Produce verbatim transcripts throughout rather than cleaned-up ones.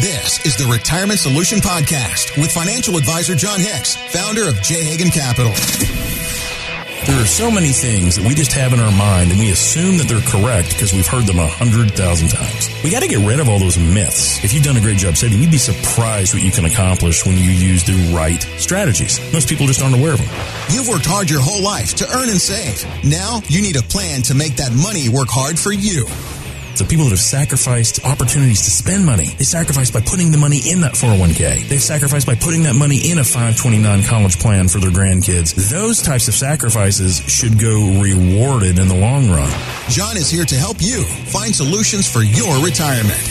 This is the Retirement Solution Podcast with financial advisor John Hicks, founder of J. Hagan Capital. There are so many things that we just have in our mind, and we assume that they're correct because we've heard them a hundred thousand times. We got to get rid of all those myths. If you've done a great job saving, you'd be surprised what you can accomplish when you use the right strategies. Most people just aren't aware of them. You've worked hard your whole life to earn and save. Now you need a plan to make that money work hard for you. So people that have sacrificed opportunities to spend money, they sacrificed by putting the money in that four oh one k. They've sacrificed by putting that money in a five twenty-nine college plan for their grandkids. Those types of sacrifices should go rewarded in the long run. John is here to help you find solutions for your retirement.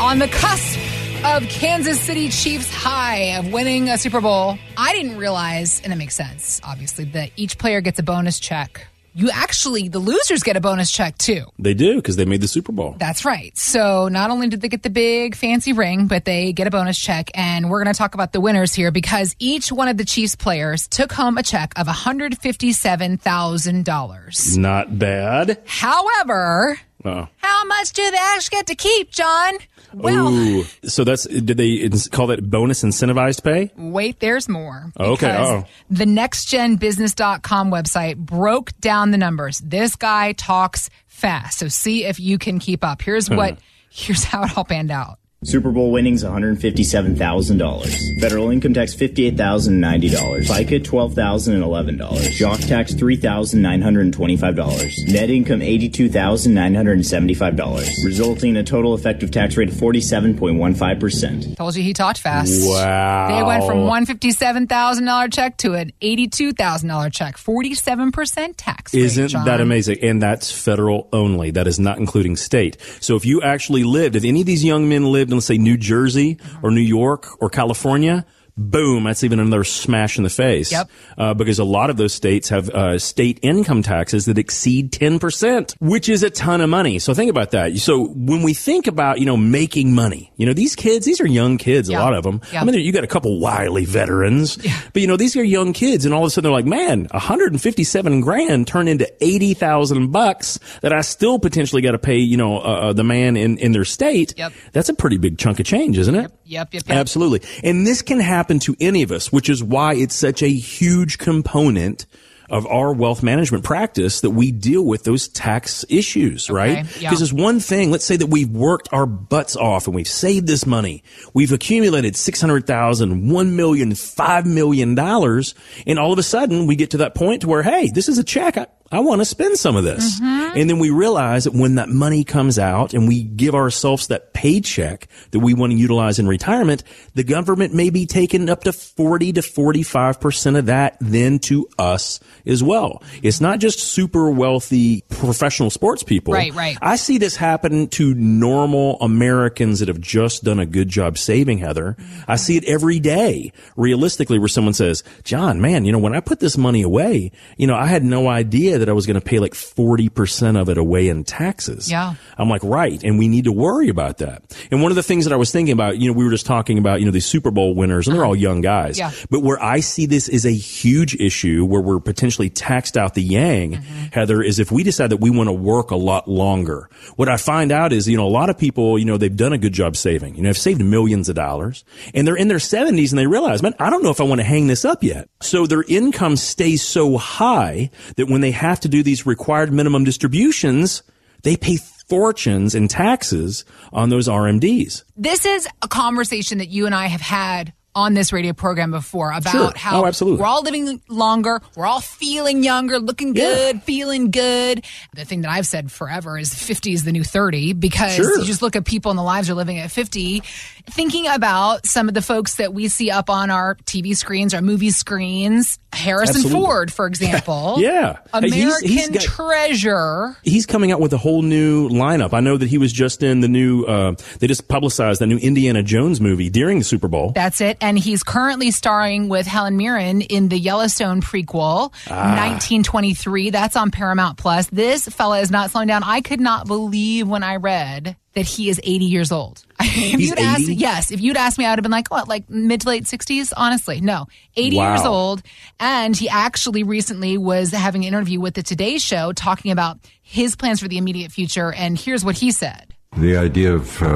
On the cusp of Kansas City Chiefs high of winning a Super Bowl, I didn't realize, and it makes sense, obviously, that each player gets a bonus check. You actually, the losers get a bonus check, too. They do, because they made the Super Bowl. That's right. So not only did they get the big fancy ring, but they get a bonus check. And we're going to talk about the winners here because each one of the Chiefs players took home a check of one hundred fifty-seven thousand dollars. Not bad. However, uh-oh. How much do they actually get to keep, John? Well, ooh. So that's, did they call that bonus incentivized pay? Wait, there's more. Okay. Uh-oh. The next gen business dot com website broke down the numbers. This guy talks fast. So see if you can keep up. Here's what, here's how it all panned out. Super Bowl winnings, one hundred fifty-seven thousand dollars. Federal income tax, fifty-eight thousand ninety dollars. FICA, twelve thousand eleven dollars. Jock tax, three thousand nine hundred twenty-five dollars. Net income, eighty-two thousand nine hundred seventy-five dollars. Resulting in a total effective tax rate of forty-seven point one five percent. Told you he talked fast. Wow. They went from one hundred fifty-seven thousand dollars check to an eighty-two thousand dollars check. forty-seven percent tax rate. Isn't John. That amazing? And that's federal only. That is not including state. So if you actually lived, if any of these young men lived in, let's say, New Jersey or New York or California, boom, that's even another smash in the face. Yep. Uh, because a lot of those states have uh, state income taxes that exceed ten percent, which is a ton of money. So think about that. So when we think about, you know, making money, you know, these kids, these are young kids, yep. A lot of them. Yep. I mean, you got a couple wily veterans, yeah. But, you know, these are young kids. And all of a sudden they're like, man, one hundred fifty-seven grand turned into eighty thousand bucks that I still potentially got to pay, you know, uh, the man in, in their state. Yep. That's a pretty big chunk of change, isn't it? Yep, yep, yep. yep. Absolutely. And this can happen to any of us, which is why it's such a huge component of our wealth management practice that we deal with those tax issues, okay, right? Because yeah. It's one thing, let's say that we've worked our butts off and we've saved this money. We've accumulated six hundred thousand dollars, one million dollars, five million dollars, and all of a sudden we get to that point to where, hey, this is a check. I- I want to spend some of this. Mm-hmm. And then we realize that when that money comes out and we give ourselves that paycheck that we want to utilize in retirement, the government may be taking up to forty to forty-five percent of that then to us as well. It's not just super wealthy professional sports people. Right, right. I see this happen to normal Americans that have just done a good job saving, Heather. Mm-hmm. I see it every day, realistically, where someone says, John, man, you know, when I put this money away, you know, I had no idea that I was going to pay like forty percent of it away in taxes. Yeah. I'm like, right. And we need to worry about that. And one of the things that I was thinking about, you know, we were just talking about, you know, these Super Bowl winners, and they're all young guys. Yeah. But where I see this is a huge issue where we're potentially taxed out the yang, mm-hmm. Heather, is if we decide that we want to work a lot longer. What I find out is, you know, a lot of people, you know, they've done a good job saving, you know, they've saved millions of dollars and they're in their seventies and they realize, man, I don't know if I want to hang this up yet. So their income stays so high that when they have to do these required minimum distributions, they pay fortunes in taxes on those R M Ds. This is a conversation that you and I have had on this radio program before about sure. how oh, absolutely. We're all living longer, we're all feeling younger, looking good, yeah. feeling good. The thing that I've said forever is fifty is the new thirty because sure. you just look at people and the lives they're living at fifty. Thinking about some of the folks that we see up on our T V screens, our movie screens, Harrison absolutely. Ford, for example. yeah. American he's, he's got, treasure. He's coming out with a whole new lineup. I know that he was just in the new, uh, they just publicized the new Indiana Jones movie during the Super Bowl. That's it. And he's currently starring with Helen Mirren in the Yellowstone prequel, ah. nineteen twenty-three. That's on Paramount plus. This fella is not slowing down. I could not believe when I read that he is eighty years old. If you'd asked, yes, if you'd asked me, I would have been like, what, like mid to late sixties? Honestly, no. eighty wow. years old. And he actually recently was having an interview with the Today Show talking about his plans for the immediate future. And here's what he said. The idea of uh,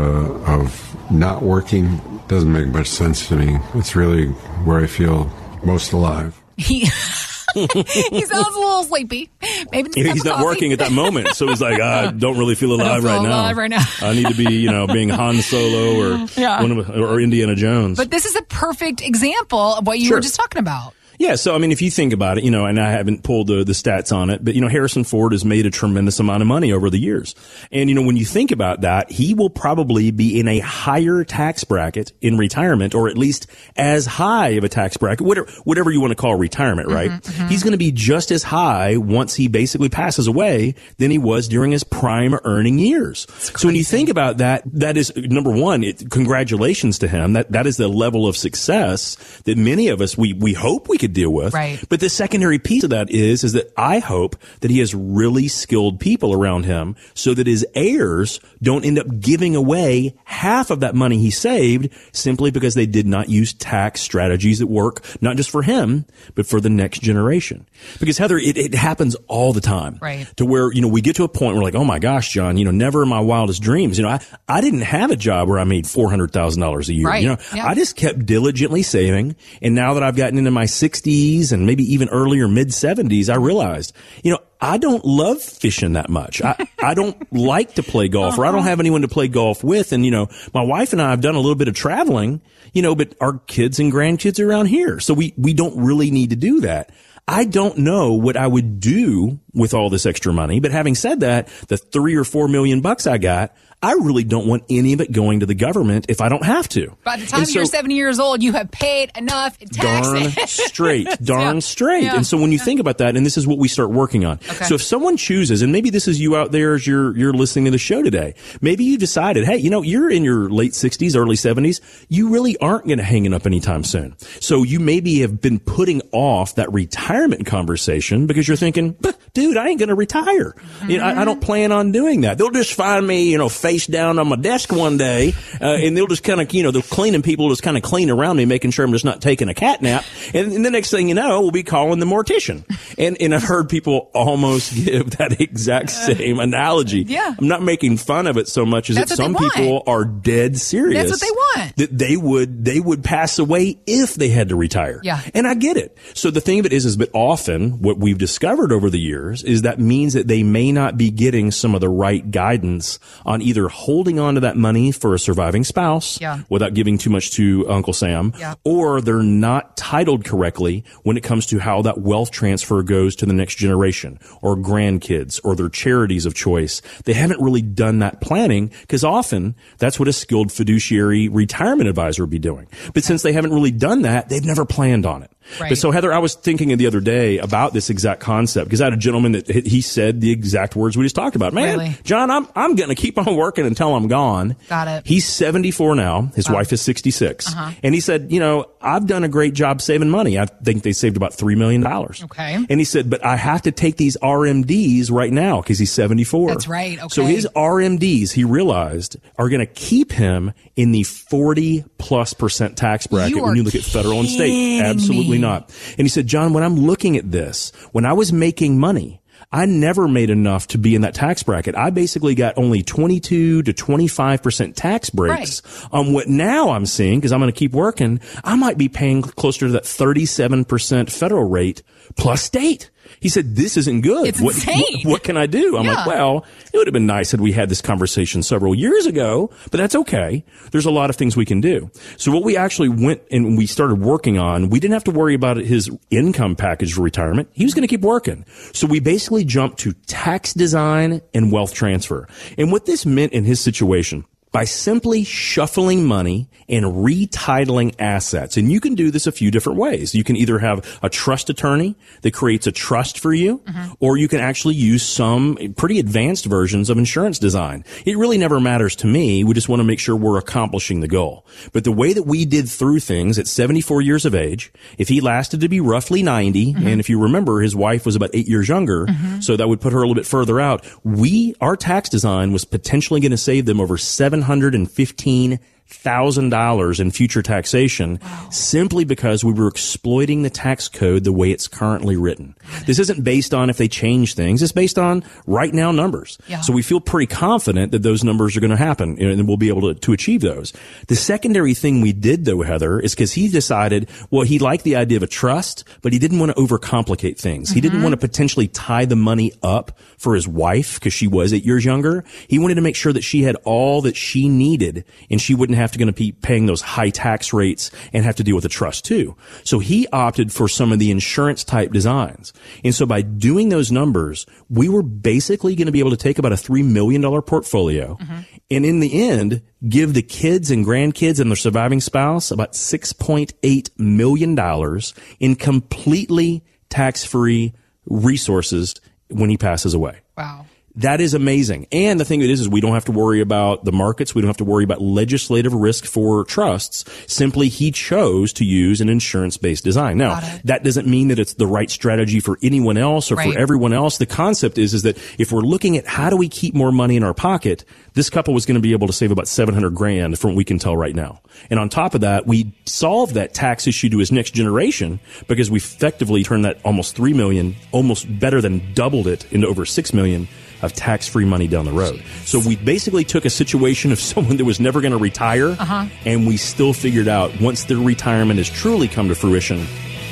of not working doesn't make much sense to me. It's really where I feel most alive. He, he sounds a little sleepy. Maybe yeah, he's not coffee. working at that moment, so he's like, I don't really feel alive, I don't feel right, now. alive right now. I need to be, you know, being Han Solo or yeah. one of, or Indiana Jones. But this is a perfect example of what you sure. were just talking about. Yeah, so, I mean, if you think about it, you know, and I haven't pulled the, the stats on it, but, you know, Harrison Ford has made a tremendous amount of money over the years. And, you know, when you think about that, he will probably be in a higher tax bracket in retirement, or at least as high of a tax bracket, whatever, whatever you want to call retirement, right? Mm-hmm, mm-hmm. He's going to be just as high once he basically passes away than he was during his prime earning years. So when you think about that, that is, number one, it, congratulations to him. That that is the level of success that many of us, we, we hope we can deal with. Right. But the secondary piece of that is, is that I hope that he has really skilled people around him so that his heirs don't end up giving away half of that money he saved simply because they did not use tax strategies that work, not just for him, but for the next generation. Because, Heather, it, it happens all the time. Right. To where, you know, we get to a point where we're like, oh my gosh, John, you know, never in my wildest dreams. You know, I, I didn't have a job where I made four hundred thousand dollars a year. Right. You know, yeah. I just kept diligently saving. And now that I've gotten into my sixties and maybe even earlier mid seventies, I realized, you know, I don't love fishing that much. I, I don't like to play golf, or I don't have anyone to play golf with. And, you know, my wife and I have done a little bit of traveling, you know, but our kids and grandkids are around here. So we, we don't really need to do that. I don't know what I would do with all this extra money. But having said that, the three or four million bucks I got, I really don't want any of it going to the government if I don't have to. By the time so, you're seventy years old, you have paid enough in taxes. Darn straight. Darn yeah. straight. Yeah. And so when you yeah. think about that, and this is what we start working on. Okay. So if someone chooses, and maybe this is you out there as you're, you're listening to the show today, maybe you decided, hey, you know, you're in your late sixties, early seventies. You really aren't going to hanging up anytime soon. So you maybe have been putting off that retirement conversation because you're thinking, dude, I ain't going to retire. Mm-hmm. You know, I, I don't plan on doing that. They'll just find me, you know, face down on my desk one day, uh, and they'll just kind of, you know, the cleaning people just kind of clean around me, making sure I'm just not taking a cat nap. And, and the next thing you know, we'll be calling the mortician. And and I've heard people almost give that exact same analogy. Yeah. I'm not making fun of it so much as that some people are dead serious. That's what they want. That they would, they would pass away if they had to retire. Yeah. And I get it. So the thing of it is, is but often what we've discovered over the years is that means that they may not be getting some of the right guidance on either Either holding on to that money for a surviving spouse yeah. without giving too much to Uncle Sam, yeah. or they're not titled correctly when it comes to how that wealth transfer goes to the next generation or grandkids or their charities of choice. They haven't really done that planning, because often that's what a skilled fiduciary retirement advisor would be doing. But okay. since they haven't really done that, they've never planned on it. Right. But so, Heather, I was thinking the other day about this exact concept, because I had a gentleman that he said the exact words we just talked about. Man, really? John, I'm I'm going to keep on working until I'm gone. Got it. He's seventy-four now. His wow. wife is sixty-six. Uh-huh. And he said, you know, I've done a great job saving money. I think they saved about three million dollars. Okay. And he said, but I have to take these R M Ds right now because he's seventy-four. That's right. Okay. So his R M Ds, he realized, are going to keep him in the forty plus percent tax bracket you when you look at federal and state. Absolutely. Me. Not. And he said, John, when I'm looking at this, when I was making money, I never made enough to be in that tax bracket. I basically got only twenty-two to twenty-five percent tax breaks right. on what now I'm seeing, because I'm going to keep working. I might be paying closer to that thirty-seven percent federal rate plus state. He said, this isn't good. It's what, what, what can I do? I'm yeah. like, well, it would have been nice had we had this conversation several years ago, but that's okay. There's a lot of things we can do. So what we actually went and we started working on, we didn't have to worry about his income package for retirement. He was going to keep working. So we basically jumped to tax design and wealth transfer. And what this meant in his situation, by simply shuffling money and retitling assets. And you can do this a few different ways. You can either have a trust attorney that creates a trust for you, mm-hmm. or you can actually use some pretty advanced versions of insurance design. It really never matters to me. We just want to make sure we're accomplishing the goal. But the way that we did through things at seventy-four years of age, if he lasted to be roughly ninety, mm-hmm. and if you remember, his wife was about eight years younger, mm-hmm. so that would put her a little bit further out. We, our tax design was potentially going to save them over seven hundred fifteen one thousand dollars in future taxation wow. simply because we were exploiting the tax code the way it's currently written. This isn't based on if they change things. It's based on right now numbers. Yeah. So we feel pretty confident that those numbers are going to happen and we'll be able to, to achieve those. The secondary thing we did, though, Heather, is because he decided, well, he liked the idea of a trust, but he didn't want to overcomplicate things. Mm-hmm. He didn't want to potentially tie the money up for his wife because she was eight years younger. He wanted to make sure that she had all that she needed and she wouldn't have to going to be paying those high tax rates and have to deal with a trust too. So he opted for some of the insurance type designs. And so by doing those numbers, we were basically going to be able to take about a three million dollars portfolio mm-hmm. and in the end, give the kids and grandkids and their surviving spouse about six point eight million dollars in completely tax-free resources when he passes away. Wow. That is amazing. And the thing that is, is we don't have to worry about the markets. We don't have to worry about legislative risk for trusts. Simply, he chose to use an insurance-based design. Now, that doesn't mean that it's the right strategy for anyone else or right. for everyone else. The concept is, is that if we're looking at how do we keep more money in our pocket, this couple was going to be able to save about seven hundred grand from what we can tell right now. And on top of that, we solved that tax issue to his next generation because we effectively turned that almost three million, almost better than doubled it into over six million of tax-free money down the road. So we basically took a situation of someone that was never going to retire, uh-huh. and we still figured out once their retirement has truly come to fruition,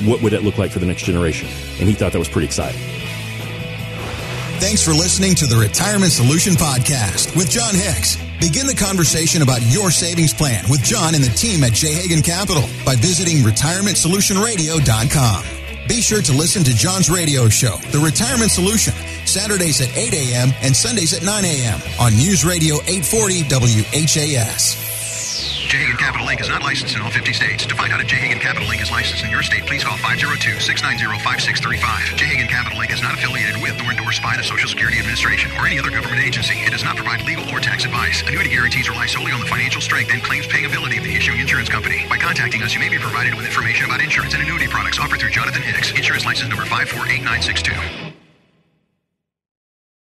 what would it look like for the next generation? And he thought that was pretty exciting. Thanks for listening to the Retirement Solution Podcast with John Hicks. Begin the conversation about your savings plan with John and the team at J. Hagan Capital by visiting retirement solution radio dot com. Be sure to listen to John's radio show, The Retirement Solution, Saturdays at eight a.m. and Sundays at nine a.m. on News Radio eight forty W H A S. J. Hagan Capital Link is not licensed in all fifty states. To find out if J. Hagan Capital Link is licensed in your state, please call five oh two, six nine oh, five six three five. J. Hagan Capital Link is not affiliated with nor endorsed by the Social Security Administration or any other government agency. It does not provide legal or tax advice. Annuity guarantees rely solely on the financial strength and claims paying ability of the issuing insurance company. By contacting us, you may be provided with information about insurance and annuity products offered through Jonathan Hicks, Insurance License Number five four eight nine six two.